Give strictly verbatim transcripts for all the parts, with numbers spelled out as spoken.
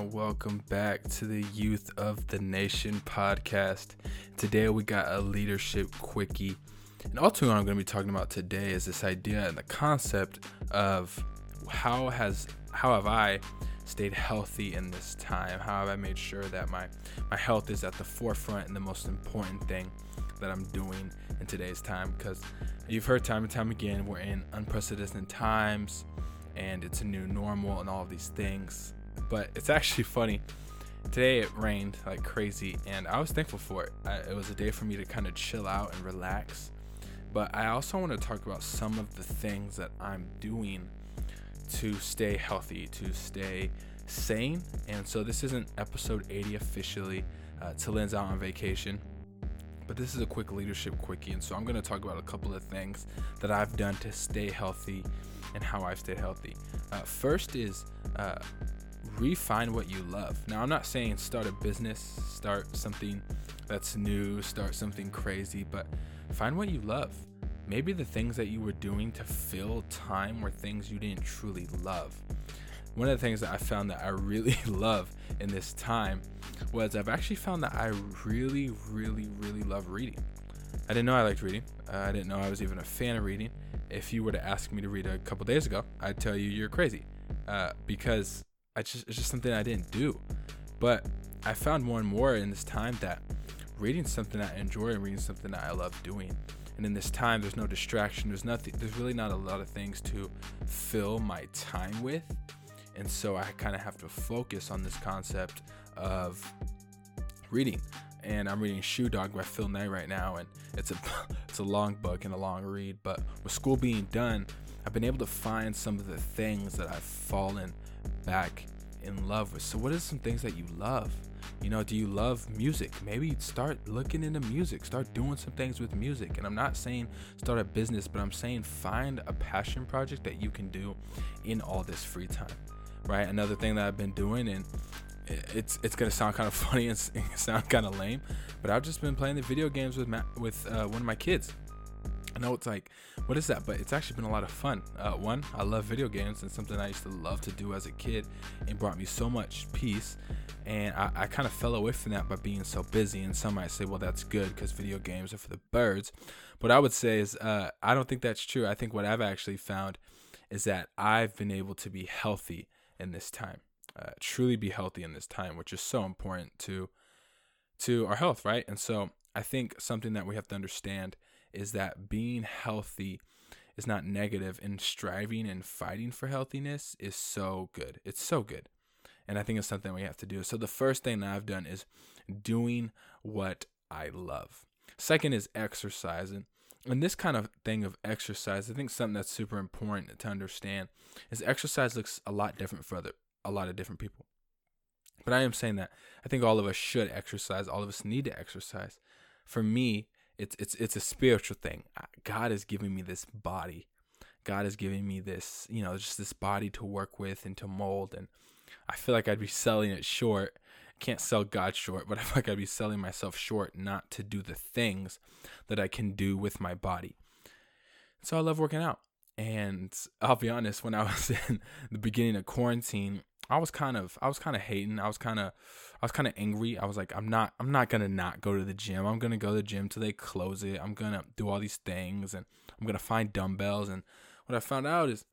and welcome back to the Youth of the Nation podcast. Today we got a leadership quickie, and ultimately what I'm going to be talking about today is this idea and the concept of how has how have I stayed healthy in this time? How have I made sure that my my health is at the forefront and the most important thing that I'm doing in today's time? Because you've heard time and time again, we're in unprecedented times, and it's a new normal and all of these things. But it's actually funny. Today it rained like crazy, and I was thankful for it. I, it was a day for me to kind of chill out and relax. But I also want to talk about some of the things that I'm doing to stay healthy, to stay sane. And so this isn't episode eighty officially. Uh, Talyn's out on vacation. But this is a quick leadership quickie, and so I'm going to talk about a couple of things that I've done to stay healthy and how I've stayed healthy. Uh, first is uh, refine what you love. Now, I'm not saying start a business, start something that's new, start something crazy, but find what you love. Maybe the things that you were doing to fill time were things you didn't truly love. One of the things that I found that I really love in this time was I've actually found that I really, really, really love reading. I didn't know I liked reading. Uh, I didn't know I was even a fan of reading. If you were to ask me to read a couple days ago, I'd tell you you're crazy uh, because I just, it's just something I didn't do. But I found more and more in this time that reading is something I enjoy and reading is something that I love doing. And in this time, there's no distraction. There's nothing. There's really not a lot of things to fill my time with. And so I kind of have to focus on this concept of reading. And I'm reading Shoe Dog by Phil Knight right now. And it's a it's a long book and a long read. But with school being done, I've been able to find some of the things that I've fallen back in love with. So what are some things that you love? You know, do you love music? Maybe start looking into music. Start doing some things with music. And I'm not saying start a business, but I'm saying find a passion project that you can do in all this free time. Right? Another thing that I've been doing, and it's it's gonna sound kind of funny and sound kind of lame, but I've just been playing the video games with my, with uh, one of my kids. I know it's like, what is that? But it's actually been a lot of fun. Uh, one, I love video games, and something I used to love to do as a kid, and brought me so much peace. And I, I kind of fell away from that by being so busy. And some might say, well, that's good because video games are for the birds. What I would say is, uh, I don't think that's true. I think what I've actually found is that I've been able to be healthy in this time, uh, truly be healthy in this time, which is so important to to our health, right? And so I think something that we have to understand is that being healthy is not negative, and striving and fighting for healthiness is so good. It's so good. And I think it's something we have to do. So the first thing that I've done is doing what I love. Second is exercising. And this kind of thing of exercise, I think something that's super important to understand is exercise looks a lot different for other, a lot of different people. But I am saying that I think all of us should exercise. All of us need to exercise. For me, it's it's it's a spiritual thing. God is giving me this body. God is giving me this, you know, just this body to work with and to mold. And I feel like I'd be selling it short. Can't sell God short, but I feel like I'd be selling myself short not to do the things that I can do with my body. So I love working out. And I'll be honest, when I was in the beginning of quarantine, I was kind of I was kind of hating. I was kind of I was kind of angry. I was like, I'm not I'm not going to not go to the gym. I'm going to go to the gym till they close it. I'm going to do all these things, and I'm going to find dumbbells. And what I found out is,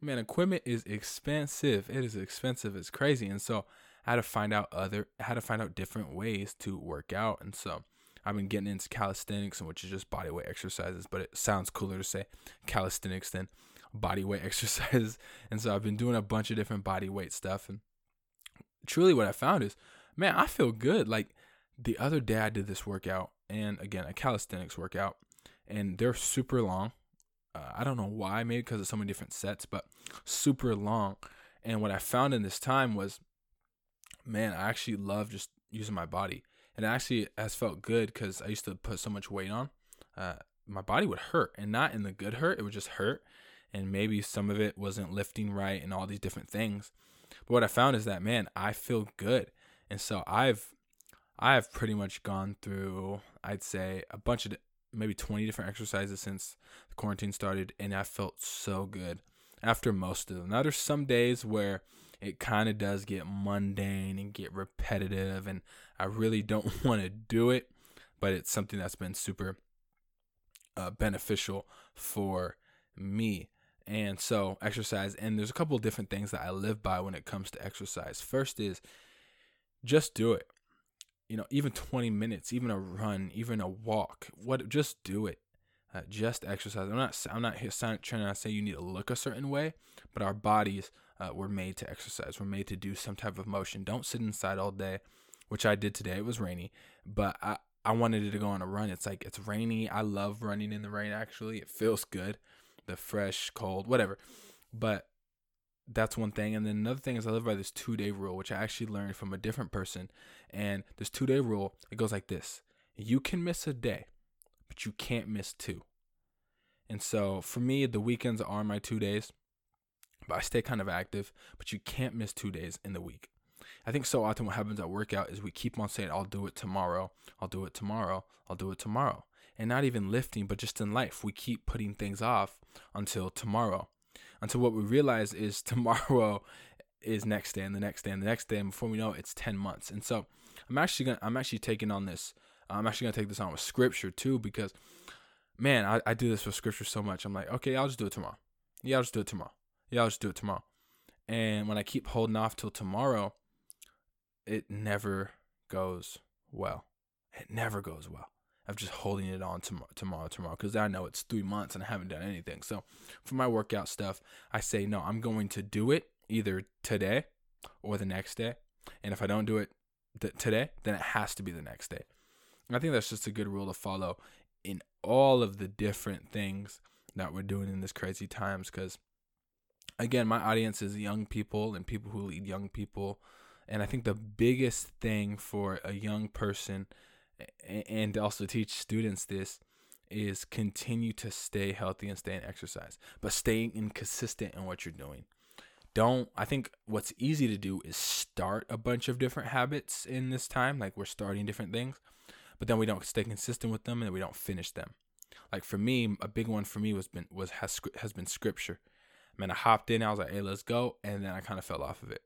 man, equipment is expensive. It is expensive. It's crazy. And so how to find out other, how to find out different ways to work out. And so I've been getting into calisthenics, which is just bodyweight exercises, but it sounds cooler to say calisthenics than bodyweight exercises. And so I've been doing a bunch of different bodyweight stuff. And truly what I found is, man, I feel good. Like the other day I did this workout, and again, a calisthenics workout, and they're super long. Uh, I don't know why, maybe because of so many different sets, but super long. And what I found in this time was, man, I actually love just using my body. And it actually has felt good because I used to put so much weight on. Uh, my body would hurt, and not in the good hurt. It would just hurt. And maybe some of it wasn't lifting right and all these different things. But what I found is that, man, I feel good. And so I've I've pretty much gone through, I'd say, a bunch of maybe twenty different exercises since the quarantine started. And I felt so good after most of them. Now, there's some days where it kind of does get mundane and get repetitive, and I really don't want to do it, but it's something that's been super uh, beneficial for me. And so exercise, and there's a couple of different things that I live by when it comes to exercise. First is just do it. You know, even twenty minutes, even a run, even a walk, what, just do it. Uh, just exercise. I'm not, I'm not here trying to say you need to look a certain way, but our bodies uh, were made to exercise. We're made to do some type of motion. Don't sit inside all day, which I did today. It was rainy, but I, I wanted to go on a run. It's like, it's rainy. I love running in the rain. Actually, it feels good. The fresh, cold, whatever. But that's one thing. And then another thing is I live by this two day rule, which I actually learned from a different person. And this two day rule, it goes like this. You can miss a day, but you can't miss two. And so for me, the weekends are my two days, but I stay kind of active, but you can't miss two days in the week. I think so often what happens at workout is we keep on saying, I'll do it tomorrow. I'll do it tomorrow. I'll do it tomorrow. And not even lifting, but just in life, we keep putting things off until tomorrow, until what we realize is tomorrow is next day and the next day and the next day. And before we know it, it's ten months. And so I'm actually going to, I'm actually taking on this. I'm actually going to take this on with scripture too, because man, I, I do this with scripture so much. I'm like, okay, I'll just do it tomorrow. Yeah, I'll just do it tomorrow. Yeah, I'll just do it tomorrow. And when I keep holding off till tomorrow, it never goes well. It never goes well. I'm just holding it on tomorrow, tomorrow, tomorrow, because I know it's three months and I haven't done anything. So for my workout stuff, I say, no, I'm going to do it either today or the next day. And if I don't do it th- today, then it has to be the next day. I think that's just a good rule to follow in all of the different things that we're doing in this crazy times. Because again, my audience is young people and people who lead young people. And I think the biggest thing for a young person, and also teach students this, is continue to stay healthy and stay in exercise, but staying inconsistent in what you're doing. Don't, I think what's easy to do is start a bunch of different habits in this time. Like we're starting different things, but then we don't stay consistent with them and we don't finish them. Like for me, a big one for me was been was has, has been scripture. I mean, I hopped in, I was like, hey, let's go. And then I kind of fell off of it,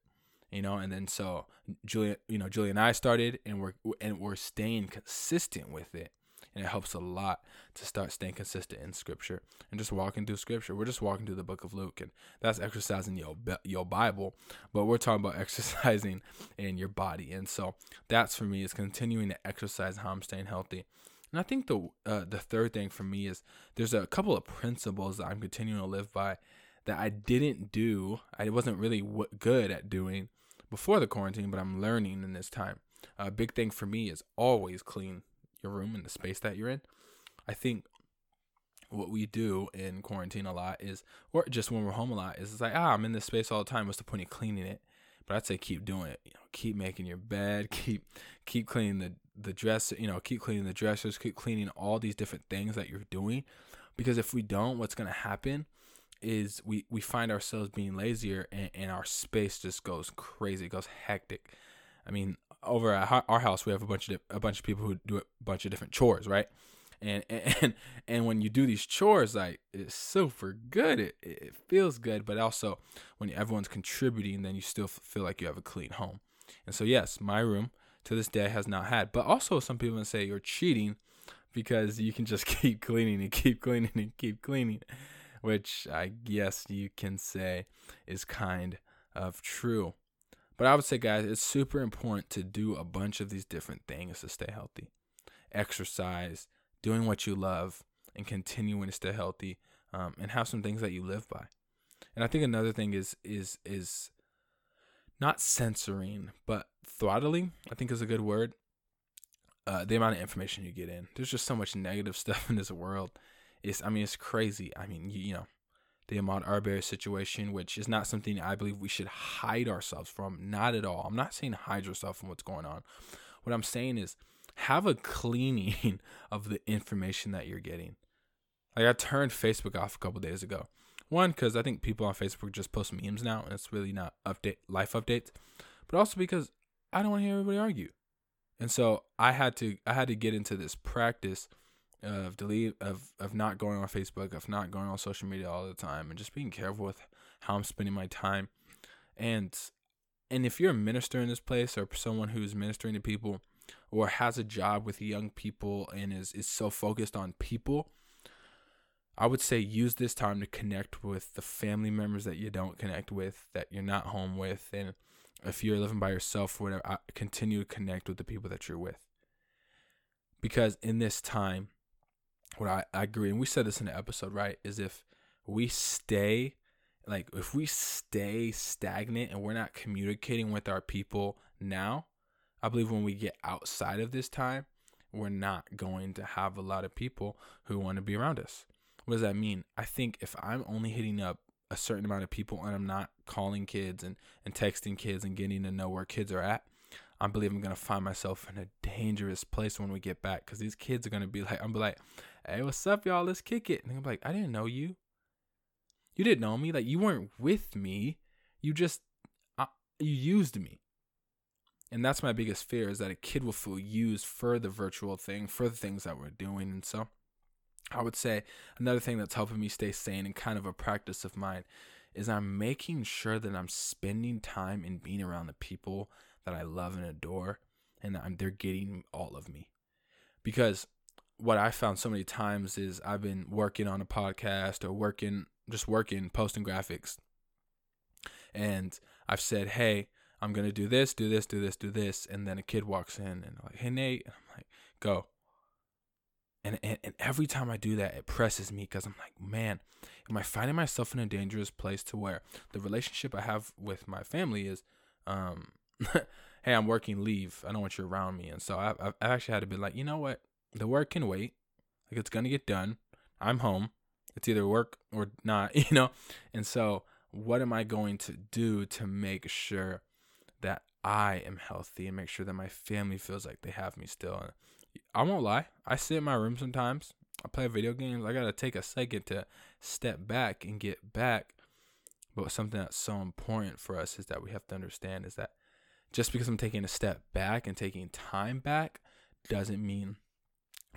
you know? And then so Julia, you know, Julia and I started and we're, and we're staying consistent with it. And it helps a lot to start staying consistent in scripture and just walking through scripture. We're just walking through the book of Luke, and that's exercising your, your Bible, but we're talking about exercising in your body. And so that's for me, is continuing to exercise how I'm staying healthy. And I think the, uh, the third thing for me is there's a couple of principles that I'm continuing to live by that I didn't do. I wasn't really w- good at doing before the quarantine, but I'm learning in this time. A uh, big thing for me is always clean your room and the space that you're in. I think what we do in quarantine a lot is, or just when we're home a lot, is it's like, ah, I'm in this space all the time. What's the point of cleaning it? But I'd say keep doing it. You know, keep making your bed, keep keep cleaning the the dresser, you know, keep cleaning the dressers, keep cleaning all these different things that you're doing. Because if we don't, what's going to happen is we we find ourselves being lazier, and, and our space just goes crazy. It goes hectic. I mean, over at our house, we have a bunch of a bunch of people who do a bunch of different chores, right? And and and when you do these chores, like, it's super good. It it feels good, but also when everyone's contributing, then you still feel like you have a clean home. And so, yes, my room to this day has not had. But also, some people will say you're cheating because you can just keep cleaning and keep cleaning and keep cleaning, which I guess you can say is kind of true. But I would say, guys, it's super important to do a bunch of these different things to stay healthy. Exercise, doing what you love, and continuing to stay healthy, um, and have some things that you live by. And I think another thing is is is not censoring, but throttling, I think, is a good word. Uh, the amount of information you get in. There's just so much negative stuff in this world. It's, I mean, it's crazy. I mean, you, you know. The Ahmaud Arbery situation, which is not something I believe we should hide ourselves from. Not at all. I'm not saying hide yourself from what's going on. What I'm saying is have a cleaning of the information that you're getting. Like, I turned Facebook off a couple of days ago. One, because I think people on Facebook just post memes now, and it's really not update life updates. But also because I don't want to hear everybody argue. And so I had to I had to get into this practice of delete of of not going on Facebook, of not going on social media all the time, and just being careful with how I'm spending my time. And And if you're a minister in this place or someone who's ministering to people or has a job with young people and is, is so focused on people, I would say use this time to connect with the family members that you don't connect with, that you're not home with. And if you're living by yourself, or whatever, continue to connect with the people that you're with. Because in this time, what I, I agree, and we said this in the episode, right, is if we stay, like if we stay stagnant and we're not communicating with our people now, I believe when we get outside of this time, we're not going to have a lot of people who want to be around us. What does that mean? I think if I'm only hitting up a certain amount of people and I'm not calling kids and, and texting kids and getting to know where kids are at, I believe I'm going to find myself in a dangerous place when we get back, because these kids are going to be like, I'm be like, hey, what's up, y'all? Let's kick it. And I'm like, I didn't know you. You didn't know me. Like, you weren't with me. You just, I, you used me. And that's my biggest fear, is that a kid will feel used for the virtual thing, for the things that we're doing. And so I would say another thing that's helping me stay sane and kind of a practice of mine is I'm making sure that I'm spending time and being around the people that I love and adore, and that I'm, they're getting all of me. Because what I found so many times is I've been working on a podcast or working, just working, posting graphics. And I've said, hey, I'm going to do this, do this, do this, do this. And then a kid walks in and like, hey, Nate. And I'm like, go. And, and and every time I do that, it presses me, because I'm like, man, am I finding myself in a dangerous place to where the relationship I have with my family is, um, hey, I'm working, leave. I don't want you around me. And so I, I've actually had to be like, you know what? The work can wait. Like, it's going to get done. I'm home. It's either work or not, you know? And so what am I going to do to make sure that I am healthy and make sure that my family feels like they have me still? And I won't lie, I sit in my room sometimes, I play video games, I gotta take a second to step back and get back. But something that's so important for us is that we have to understand is that just because I'm taking a step back and taking time back doesn't mean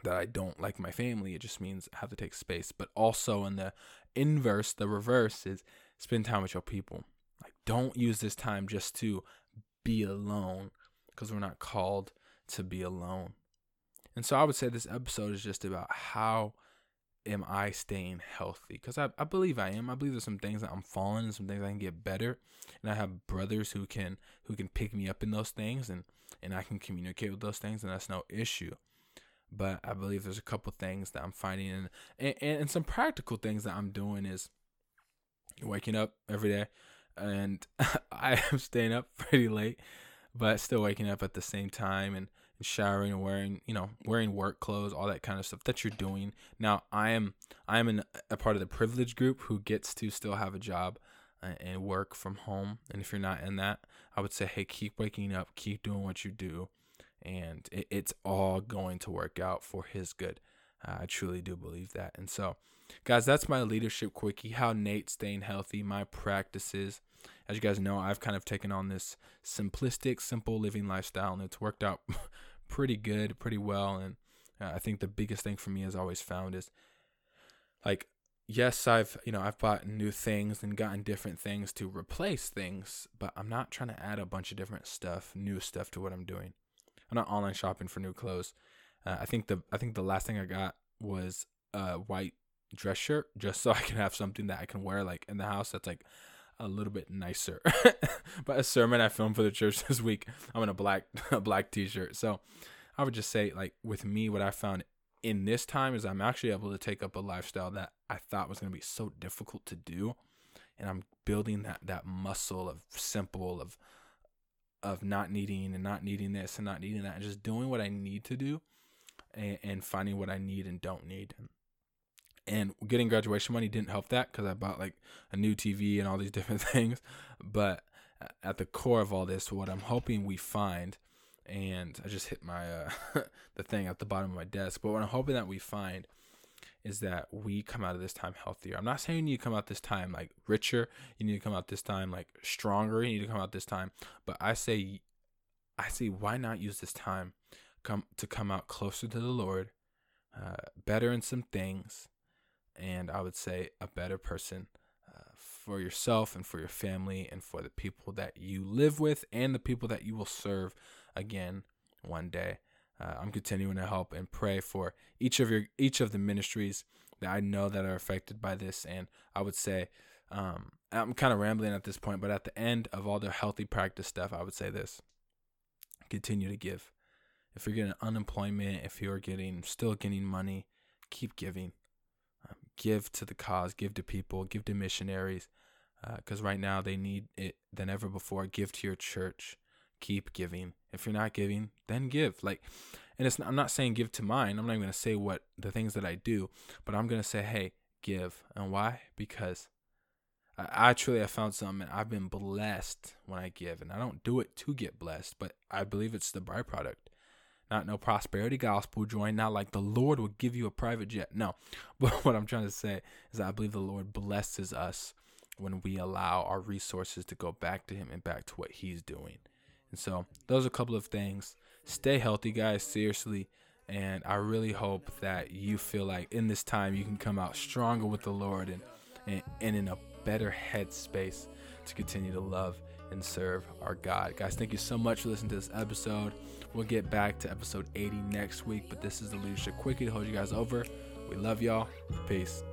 that I don't like my family. It just means I have to take space. But also in the inverse, the reverse is spend time with your people. Like, don't use this time just to be alone, because we're not called to be alone. And so I would say this episode is just about how am I staying healthy? Because I, I believe I am. I believe there's some things that I'm falling and some things I can get better. And I have brothers who can who can pick me up in those things, and, and I can communicate with those things, and that's no issue. But I believe there's a couple things that I'm finding, and, and, and some practical things that I'm doing is waking up every day. And I am staying up pretty late, but still waking up at the same time, and showering and wearing, you know, wearing work clothes, all that kind of stuff that you're doing. Now, I am I am in a part of the privileged group who gets to still have a job and work from home. And if you're not in that, I would say, hey, keep waking up, keep doing what you do, and it, it's all going to work out for his good. Uh, I truly do believe that. And so, guys, that's my leadership quickie, how Nate's staying healthy, my practices. As you guys know, I've kind of taken on this simplistic, simple living lifestyle, and it's worked out pretty good, pretty well. And uh, I think the biggest thing for me has always found is, like, yes, I've, you know, I've bought new things and gotten different things to replace things, but I'm not trying to add a bunch of different stuff, new stuff to what I'm doing. I'm not online shopping for new clothes. Uh, I think the, I think the last thing I got was a white dress shirt, just so I can have something that I can wear, like, in the house that's, like, a little bit nicer. But a sermon I filmed for the church this week, I'm in a black a black t-shirt. So I would just say, like, with me, what I found in this time is I'm actually able to take up a lifestyle that I thought was going to be so difficult to do, and I'm building that that muscle of simple, of of not needing and not needing this and not needing that, and just doing what I need to do, and, and finding what I need and don't need. And getting graduation money didn't help that, because I bought, like, a new T V and all these different things. But at the core of all this, what I'm hoping we find, and I just hit my uh, the thing at the bottom of my desk. But what I'm hoping that we find is that we come out of this time healthier. I'm not saying you need to come out this time, like, richer. You need to come out this time, like, stronger. You need to come out this time. But I say, I say, why not use this time come to come out closer to the Lord, uh, better in some things. And I would say a better person uh, for yourself and for your family and for the people that you live with and the people that you will serve again one day. Uh, I'm continuing to help and pray for each of your each of the ministries that I know that are affected by this. And I would say, um, I'm kind of rambling at this point, but at the end of all the healthy practice stuff, I would say this: continue to give. If you're getting unemployment, if you're getting still getting money, keep giving. Um, give to the cause, give to people, give to missionaries, because uh, right now they need it than ever before. Give to your church. Keep giving. If you're not giving, then give. Like, and it's not, I'm not saying give to mine. I'm not even going to say what the things that I do, but I'm going to say, hey, give. And why? Because I, I truly have found something. I've been blessed when I give, and I don't do it to get blessed, but I believe it's the byproduct. Not no prosperity gospel join. Not like the Lord will give you a private jet. No, but what I'm trying to say is that I believe the Lord blesses us when we allow our resources to go back to him and back to what he's doing. And so those are a couple of things. Stay healthy, guys, seriously. And I really hope that you feel like in this time you can come out stronger with the Lord and, and, and in a better headspace to continue to love and serve our God. Guys, thank you so much for listening to this episode. We'll get back to episode eighty next week, but this is the Leadership Quickie to hold you guys over. We love y'all. Peace.